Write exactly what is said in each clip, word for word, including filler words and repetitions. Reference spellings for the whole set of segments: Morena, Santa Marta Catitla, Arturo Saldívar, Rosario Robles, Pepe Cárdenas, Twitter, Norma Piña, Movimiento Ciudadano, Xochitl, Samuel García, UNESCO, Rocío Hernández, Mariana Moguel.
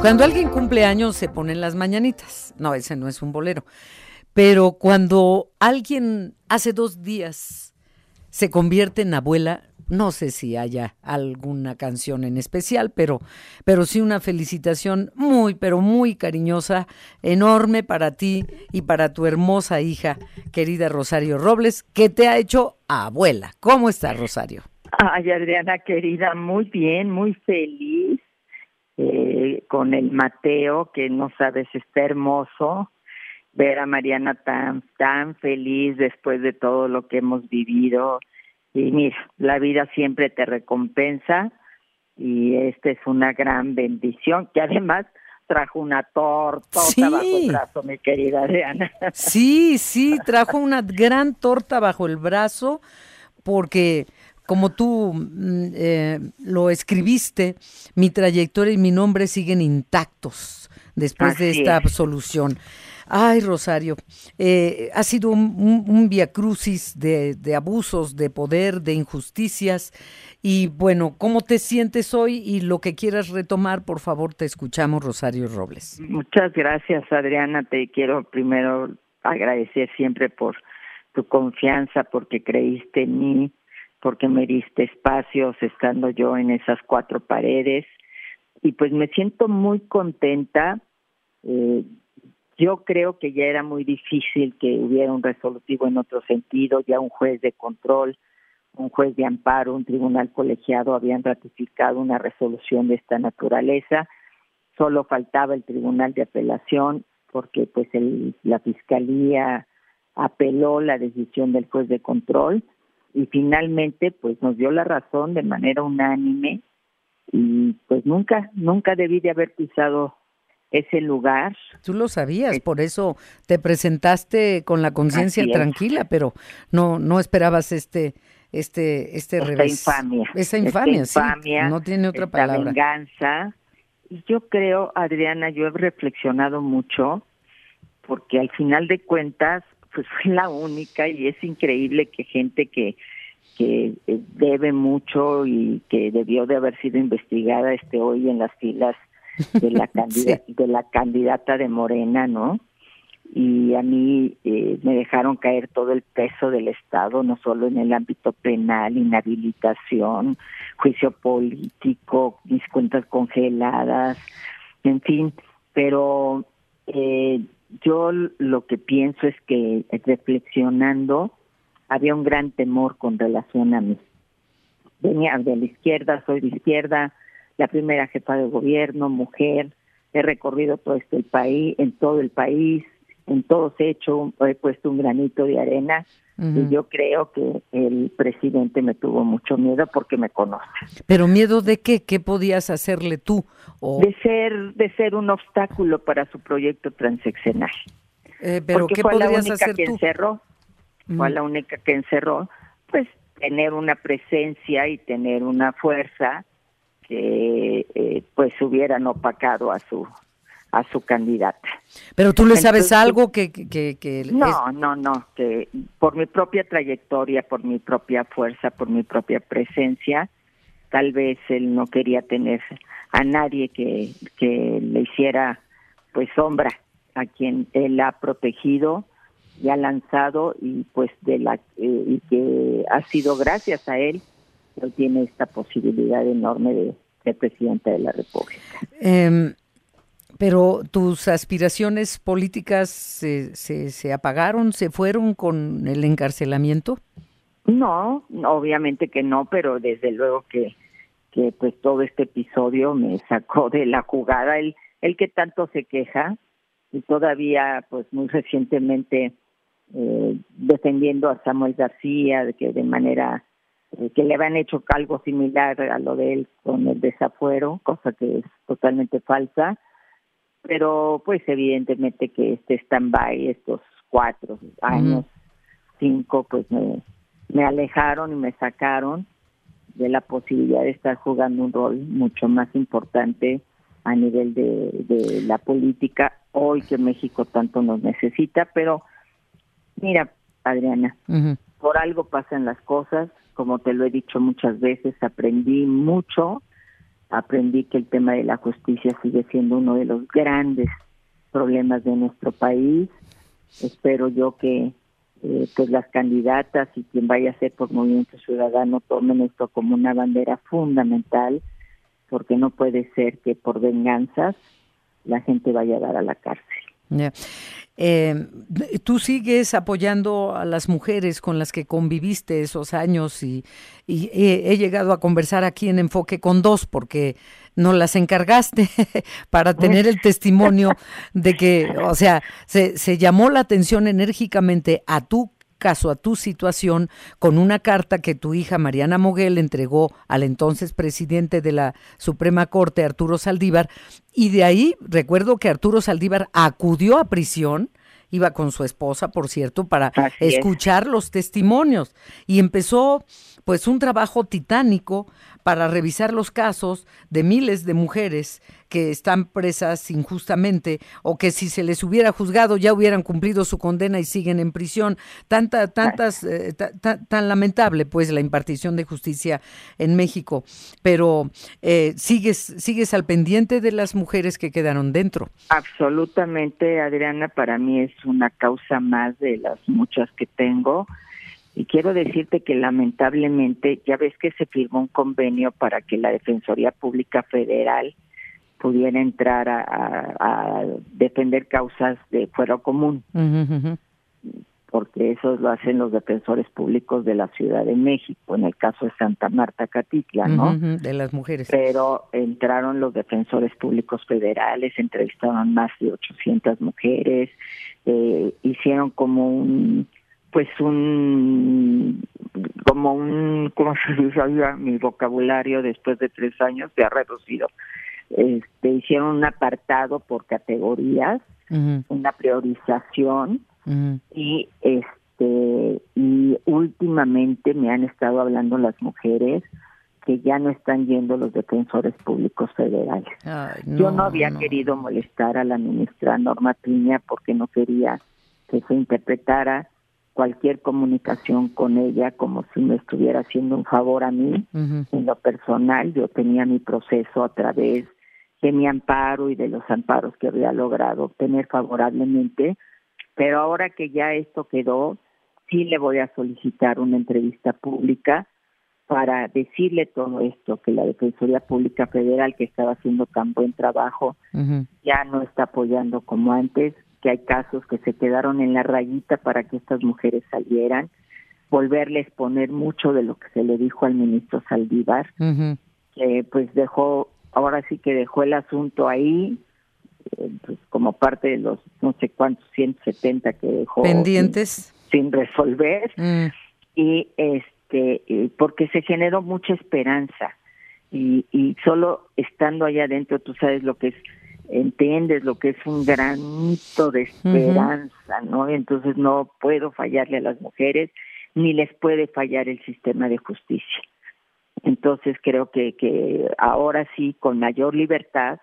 Cuando alguien cumple años se ponen las mañanitas. No, ese no es un bolero. Pero cuando alguien hace dos días se convierte en abuela, no sé si haya alguna canción en especial, pero, pero sí una felicitación muy, pero muy cariñosa, enorme para ti y para tu hermosa hija, querida Rosario Robles, que te ha hecho abuela. ¿Cómo estás, Rosario? Ay, Adriana, querida, muy bien, muy feliz. Eh, con el Mateo, que no sabes, está hermoso ver a Mariana tan tan feliz después de todo lo que hemos vivido. Y mira, la vida siempre te recompensa y esta es una gran bendición, que además trajo una torta sí. bajo el brazo, mi querida Adriana. Sí, sí, trajo una gran torta bajo el brazo porque... Como tú eh, lo escribiste, mi trayectoria y mi nombre siguen intactos después Así de esta es. absolución. Ay, Rosario, eh, ha sido un, un, un viacrucis de, de abusos, de poder, de injusticias. Y bueno, ¿cómo te sientes hoy? Y lo que quieras retomar, por favor, te escuchamos, Rosario Robles. Muchas gracias, Adriana. Te quiero primero agradecer siempre por tu confianza, porque creíste en mí, porque me diste espacios estando yo en esas cuatro paredes. Y pues me siento muy contenta. Eh, yo creo que ya era muy difícil que hubiera un resolutivo en otro sentido. Ya un juez de control, un juez de amparo, un tribunal colegiado habían ratificado una resolución de esta naturaleza. Solo faltaba el tribunal de apelación, porque pues el, la fiscalía apeló la decisión del juez de control. Y finalmente, pues nos dio la razón de manera unánime y pues nunca, nunca debí de haber pisado ese lugar. Tú lo sabías, por eso te presentaste con la conciencia tranquila, pero no no esperabas este este este esta revés. Infamia. Esa infamia, esta infamia, sí, no tiene otra esta palabra. Venganza. Y yo creo, Adriana, yo he reflexionado mucho porque al final de cuentas, pues fue la única, y es increíble que gente que, que debe mucho y que debió de haber sido investigada esté hoy en las filas de la candidata, sí. de la candidata de Morena, ¿no? Y a mí eh, me dejaron caer todo el peso del Estado, no solo en el ámbito penal, inhabilitación, juicio político, mis cuentas congeladas, en fin, pero... Eh, Yo lo que pienso es que, reflexionando, había un gran temor con relación a mí. Venía de la izquierda, soy de izquierda, la primera jefa de gobierno, mujer, he recorrido todo este el país, en todo el país, en todos he hecho, he puesto un granito de arena. Uh-huh. Y yo creo que el presidente me tuvo mucho miedo porque me conoce. ¿Pero miedo de qué? ¿Qué podías hacerle tú? O... De ser de ser un obstáculo para su proyecto transeccional. Eh, ¿Pero porque qué fue podrías la única hacer que tú? Encerró, uh-huh. Fue la única que encerró, pues tener una presencia y tener una fuerza que eh, pues hubieran opacado a su... a su candidata. Pero tú le sabes Entonces, algo que... que, que no, es... no, no, que por mi propia trayectoria, por mi propia fuerza, por mi propia presencia, tal vez él no quería tener a nadie que, que le hiciera pues sombra a quien él ha protegido y ha lanzado y pues de la eh, y que ha sido gracias a él que tiene esta posibilidad enorme de ser presidenta de la República. Eh... Pero tus aspiraciones políticas se, se, se apagaron, se fueron con el encarcelamiento. No, obviamente que no, pero desde luego que, que pues todo este episodio me sacó de la jugada. El, el que tanto se queja y todavía pues muy recientemente eh, defendiendo a Samuel García, que de manera eh, que le habían hecho algo similar a lo de él con el desafuero, cosa que es totalmente falsa. Pero pues evidentemente que este stand-by, estos cuatro años, uh-huh. cinco, pues me, me alejaron y me sacaron de la posibilidad de estar jugando un rol mucho más importante a nivel de, de la política hoy que México tanto nos necesita. Pero mira, Adriana, uh-huh. por algo pasan las cosas, como te lo he dicho muchas veces, aprendí mucho. aprendí que el tema de la justicia sigue siendo uno de los grandes problemas de nuestro país. Espero yo que eh, pues las candidatas y quien vaya a ser por Movimiento Ciudadano tomen esto como una bandera fundamental, porque no puede ser que por venganzas la gente vaya a dar a la cárcel. Yeah. Eh, tú sigues apoyando a las mujeres con las que conviviste esos años y, y he, he llegado a conversar aquí en Enfoque con dos porque no las encargaste para tener el testimonio de que, o sea, se, se llamó la atención enérgicamente a tu caso, a tu situación, con una carta que tu hija Mariana Moguel entregó al entonces presidente de la Suprema Corte, Arturo Saldívar, y de ahí recuerdo que Arturo Saldívar acudió a prisión, iba con su esposa, por cierto, para Así escuchar es. los testimonios, y empezó pues un trabajo titánico para revisar los casos de miles de mujeres que están presas injustamente o que si se les hubiera juzgado ya hubieran cumplido su condena y siguen en prisión. Tanta, tantas, eh, ta, ta, tan lamentable pues la impartición de justicia en México. Pero eh, sigues, sigues al pendiente de las mujeres que quedaron dentro. Absolutamente, Adriana, para mí es una causa más de las muchas que tengo. Y quiero decirte que lamentablemente, ya ves que se firmó un convenio para que la Defensoría Pública Federal pudiera entrar a, a, a defender causas de fuero común, uh-huh, uh-huh. porque eso lo hacen los defensores públicos de la Ciudad de México, en el caso de Santa Marta Catitla, ¿no? Uh-huh, de las mujeres. Pero entraron los defensores públicos federales, entrevistaron más de ochocientas mujeres, eh, hicieron como un... pues un, como un, como se dice, mi vocabulario después de tres años se ha reducido. Este, hicieron un apartado por categorías, uh-huh. una priorización, uh-huh. y este y últimamente me han estado hablando las mujeres que ya no están yendo los defensores públicos federales. Ay, no, Yo no había no. querido molestar a la ministra Norma Piña porque no quería que se interpretara cualquier comunicación con ella como si me estuviera haciendo un favor a mí. Uh-huh. En lo personal, yo tenía mi proceso a través de mi amparo y de los amparos que había logrado obtener favorablemente, pero ahora que ya esto quedó, sí le voy a solicitar una entrevista pública para decirle todo esto, que la Defensoría Pública Federal, que estaba haciendo tan buen trabajo, uh-huh. ya no está apoyando como antes, que hay casos que se quedaron en la rayita para que estas mujeres salieran, volverles a poner mucho de lo que se le dijo al ministro Saldívar, uh-huh. que pues dejó, ahora sí que dejó el asunto ahí, eh, pues como parte de los no sé cuántos, ciento setenta que dejó pendientes sin, sin resolver, uh-huh. y este eh, porque se generó mucha esperanza, y, y solo estando allá adentro tú sabes lo que es, entiendes lo que es un granito de esperanza, uh-huh. ¿no? Entonces no puedo fallarle a las mujeres, ni les puede fallar el sistema de justicia. Entonces creo que, que ahora sí, con mayor libertad,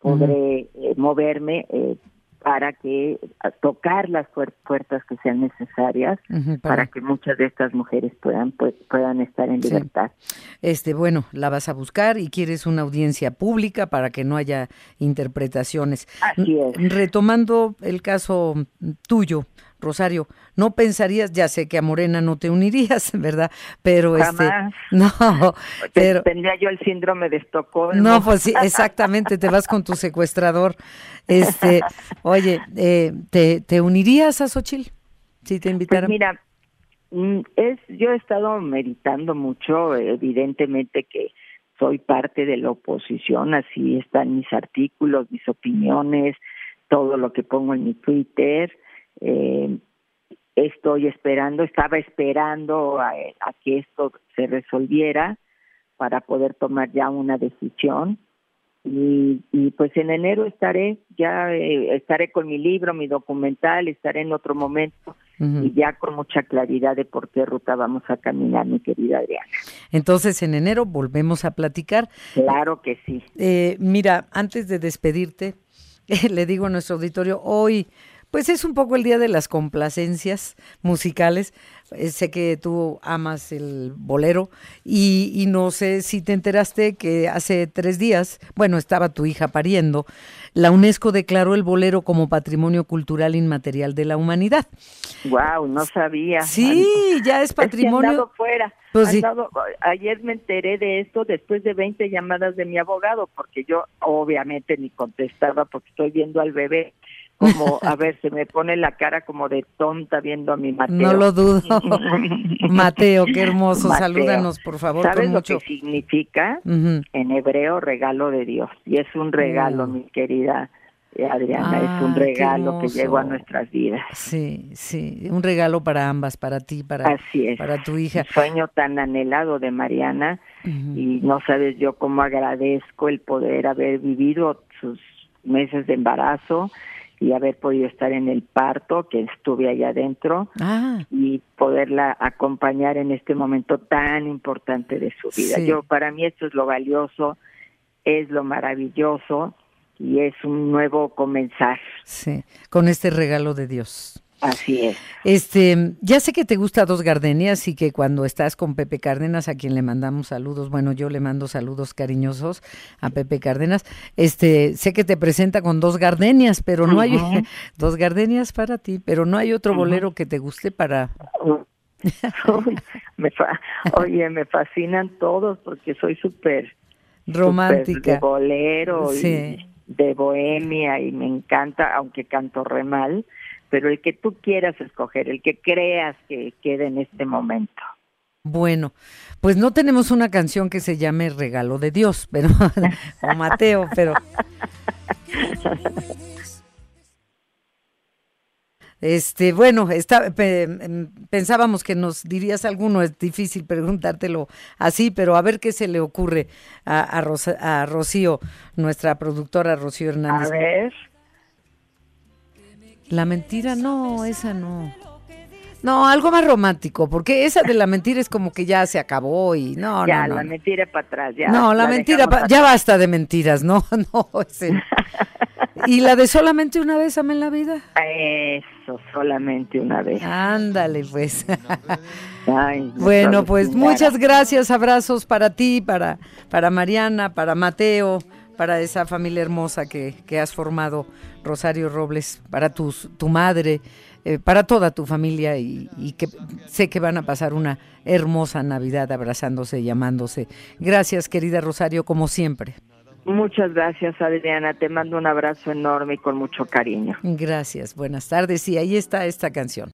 podré uh-huh. eh, moverme eh, para que tocar las puertas que sean necesarias uh-huh, para... para que muchas de estas mujeres puedan pu- puedan estar en libertad. Sí. Este, bueno, la vas a buscar y quieres una audiencia pública para que no haya interpretaciones. Así es. Retomando el caso tuyo, Rosario, no pensarías, ya sé que a Morena no te unirías, ¿verdad? Pero Jamás. este, no, pero tendría yo el síndrome de Estocolmo. No, pues sí, exactamente, te vas con tu secuestrador. Este, oye, eh, ¿te, te unirías a Xochitl si te invitaran? Pues mira, es, yo he estado meditando mucho, evidentemente que soy parte de la oposición, así están mis artículos, mis opiniones, todo lo que pongo en mi Twitter. Eh, estoy esperando, estaba esperando a, a que esto se resolviera para poder tomar ya una decisión y, y pues en enero estaré, ya eh, estaré con mi libro, mi documental, estaré en otro momento. Uh-huh. Y ya con mucha claridad de por qué ruta vamos a caminar, mi querida Adriana. Entonces, en enero volvemos a platicar. Claro que sí. Eh, mira, antes de despedirte, le digo a nuestro auditorio, hoy pues es un poco el día de las complacencias musicales. Sé que tú amas el bolero y, y no sé si te enteraste que hace tres días, bueno, estaba tu hija pariendo, la UNESCO declaró el bolero como Patrimonio Cultural Inmaterial de la Humanidad. Guau, wow, no sabía. Sí, Marico. Ya es patrimonio. Es que andado fuera. Pues andado, sí. Ayer me enteré de esto después de veinte llamadas de mi abogado, porque yo obviamente ni contestaba porque estoy viendo al bebé. Como, a ver, se me pone la cara como de tonta viendo a mi Mateo. No lo dudo. Mateo, qué hermoso. Mateo. Salúdanos, por favor. ¿Sabes con mucho... lo que significa? Uh-huh. En hebreo, regalo de Dios. Y es un regalo, uh-huh. mi querida Adriana, ah, es un regalo que llegó a nuestras vidas. Sí, sí, un regalo para ambas, para ti, para, así es, para tu hija. Un sueño tan anhelado de Mariana, uh-huh. y no sabes yo cómo agradezco el poder haber vivido sus meses de embarazo, y haber podido estar en el parto, que estuve allá adentro, ah. y poderla acompañar en este momento tan importante de su vida. Sí. Yo, para mí esto es lo valioso, es lo maravilloso, y es un nuevo comenzar. Sí, con este regalo de Dios. Así es. Este, ya sé que te gusta Dos Gardenias y que cuando estás con Pepe Cárdenas, a quien le mandamos saludos, bueno, yo le mando saludos cariñosos a Pepe Cárdenas, este, sé que te presenta con Dos Gardenias, pero no uh-huh. hay Dos Gardenias para ti, pero no hay otro uh-huh. bolero que te guste para... Uy, me fa... Oye, me fascinan todos porque soy súper... romántica. Super de bolero, sí. y de bohemia, y me encanta, aunque canto re mal, pero el que tú quieras escoger, el que creas que quede en este momento. Bueno, pues no tenemos una canción que se llame Regalo de Dios, pero o Mateo, pero este, bueno, está, pensábamos que nos dirías alguno, es difícil preguntártelo así, pero a ver qué se le ocurre a, a, Rosa, a Rocío, nuestra productora Rocío Hernández. A ver. La mentira, no, esa no. No, algo más romántico, porque esa de la mentira es como que ya se acabó y no, ya, no, no. Ya, la mentira para atrás, ya. No, la, la mentira, pa- ya basta de mentiras, no, no. Ese. ¿Y la de solamente una vez, amén la vida? Eso, solamente una vez. Ándale, pues. Ay, bueno, pues muchas gracias, abrazos para ti, para, para Mariana, para Mateo, para esa familia hermosa que, que has formado, Rosario Robles, para tus, tu madre, eh, para toda tu familia, y, y que sé que van a pasar una hermosa Navidad abrazándose y amándose. Gracias, querida Rosario, como siempre. Muchas gracias, Adriana. Te mando un abrazo enorme y con mucho cariño. Gracias, buenas tardes. Y ahí está esta canción.